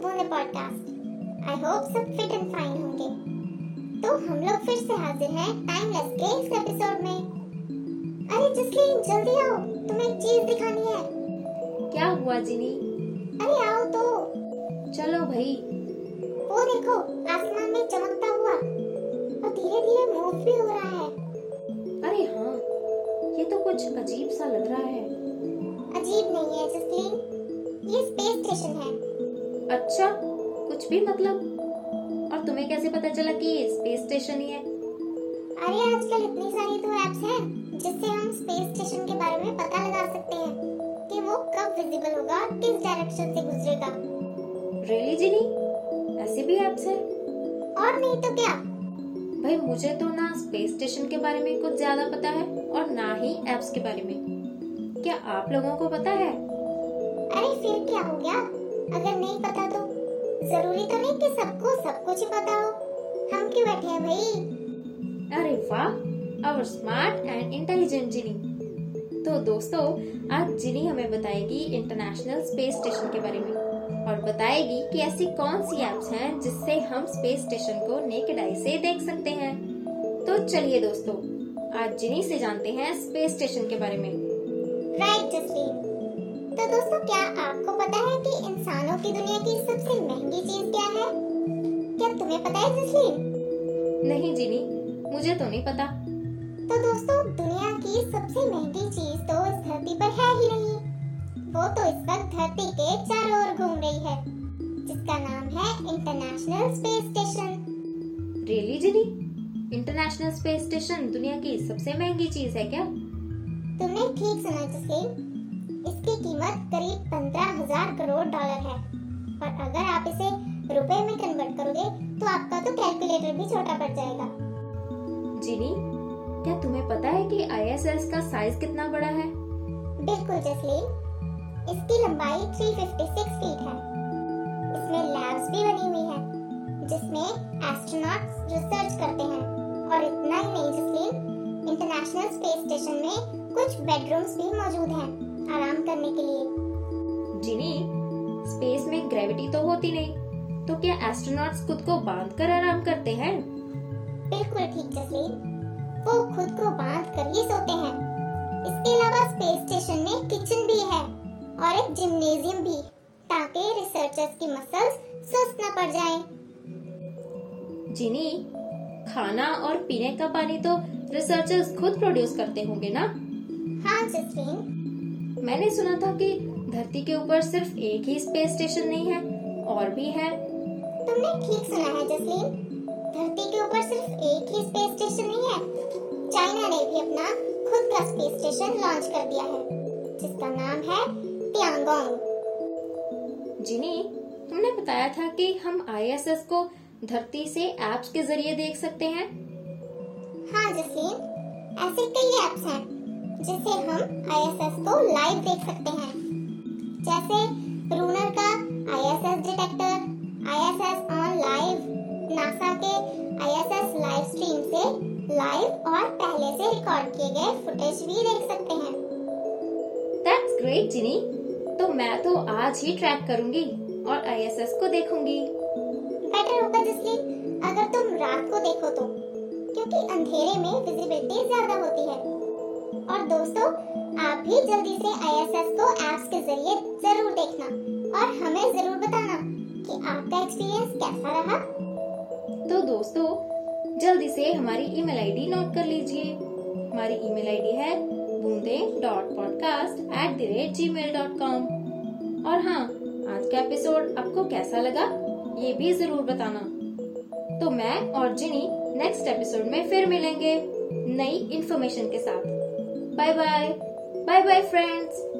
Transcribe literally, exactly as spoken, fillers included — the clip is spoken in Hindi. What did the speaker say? बूंदे पॉडकास्ट। आई होप सब फिट एंड फाइन होंगे। तो हम लोग फिर से हाजिर हैं टाइमलेस के इस एपिसोड में। अरे जसलीन जल्दी आओ, तुम्हें एक चीज दिखानी है। क्या हुआ जिनी? अरे आओ तो। चलो भाई। वो देखो आसमान में चमकता हुआ और धीरे धीरे मूव भी हो रहा है। अरे हाँ, ये तो कुछ अजीब सा लग रहा है। अजीब नहीं है जसलीन, ये स्पेस स्टेशन है। अच्छा, कुछ भी मतलब? और तुम्हें कैसे पता चला कि ये स्पेस स्टेशन ही है? अरे आजकल इतनी सारी तो एप्स हैं जिससे हम स्पेस स्टेशन के बारे में पता लगा सकते हैं कि वो कब विजिबल होगा और किस डायरेक्शन से गुजरेगा। रियली जिनी, ऐसी भी एप्स हैं? और नहीं तो क्या। भाई मुझे तो ना स्पेस स्टेशन के बारे में कुछ ज्यादा पता है और ना ही एप्स के बारे में। क्या आप लोगों को पता है? अरे फिर क्या हो गया, अगर नहीं पता तो। जरूरी तो नहीं कि सबको सब कुछ ही पता हो, हम क्यों बैठे हैं भाई। अरे वाह, our smart and intelligent Genie. तो दोस्तों, आज जिनी हमें बताएगी इंटरनेशनल स्पेस स्टेशन के बारे में और बताएगी कि ऐसी कौन सी एप्स हैं जिससे हम स्पेस स्टेशन को नेकेड आई से देख सकते हैं। तो चलिए दोस्तों, आज जिनी से जानते हैं स्पेस स्टेशन के बारे में। राइट जसलीन, तो दोस्तों क्या आपको पता है कि इंसानों की दुनिया की सबसे महंगी चीज क्या है? क्या तुम्हें पता है जसलीन? नहीं जिनी, मुझे तो नहीं पता। तो दोस्तों, दुनिया की सबसे महंगी चीज तो इस धरती पर है ही नहीं, वो तो इस वक्त धरती के चारों ओर घूम रही है, जिसका नाम है International Space Station. Really Genie, International Space Station दुनिया की सबसे महंगी चीज है क्या? तुमने ठीक सुना जसलीन, इसकी कीमत करीब पंद्रह हजार करोड़ डॉलर है और अगर आप इसे रुपए में कन्वर्ट करोगे तो आपका तो कैलकुलेटर भी छोटा पड़ जाएगा। जिनी, क्या तुम्हें पता है कि आईएसएस का साइज कितना बड़ा है? बिल्कुल जसलीन, इसकी लंबाई तीन सौ छप्पन फीट है। इसमें लैब्स भी बनी हुई है जिसमें एस्ट्रोनॉट्स रिसर्च करते हैं। और इतना ही नहीं जसलीन, इंटरनेशनल स्पेस स्टेशन में कुछ बेडरूम्स भी मौजूद हैं आराम करने के लिए। जिनी, स्पेस में ग्रेविटी तो होती नहीं, तो क्या एस्ट्रोनॉट्स खुद को बांध कर आराम करते हैं? बिल्कुल ठीक जसलीन, वो खुद को बांध कर ही सोते हैं। इसके अलावा स्पेस स्टेशन में किचन भी है और एक जिम्नेशियम भी, ताकि रिसर्चर्स की मसल्स सुस्त न पड़ जाएं। जिनी, खाना और पीने का पानी तो रिसर्चर्स खुद प्रोड्यूस करते होंगे ना? हाँ जसलीन, मैंने सुना था कि धरती के ऊपर सिर्फ एक ही स्पेस स्टेशन नहीं है, और भी है। तुमने ठीक सुना है जसलीन, धरती के ऊपर सिर्फ एक ही स्पेस स्टेशन नहीं है। चाइना ने भी अपना खुद का स्पेस स्टेशन लॉन्च कर दिया है, जिसका नाम है टियांगोंग। जिनी, तुमने बताया था कि हम आईएसएस को धरती से एप्स के जरिए देख सकते हैं। हाँ जसलीन, ऐसे कई एप्स हैं जिससे हम आईएसएस को लाइव देख सकते हैं, जैसे रूनर का ISS detector, ISS on live, NASA के आईएसएस लाइव स्ट्रीम से लाइव और पहले से रिकॉर्ड किए गए फुटेज भी देख सकते हैं। दैट्स ग्रेट जिनी, तो मैं तो आज ही ट्रैक करूंगी और आईएसएस को देखूंगी। बेटर होगा जसलीन अगर तुम रात को देखो तो, क्योंकि अंधेरे में विजिबिलिटी ज्यादा होती है। और दोस्तों, आप भी जल्दी से आईएसएस को एप्स के जरिए जरूर देखना और हमें जरूर बताना कि आपका एक्सपीरियंस कैसा रहा। तो दोस्तों, जल्दी से हमारी ईमेल आईडी नोट कर लीजिए। हमारी ईमेल आईडी है Boonde dot podcast at the rate Gmail dot com. और हाँ, आज का एपिसोड आपको कैसा लगा ये भी जरूर बताना। तो मैं और जिनी नेक्स्ट एपिसोड में फिर मिलेंगे नई इन्फॉर्मेशन के साथ। Bye bye, bye bye friends.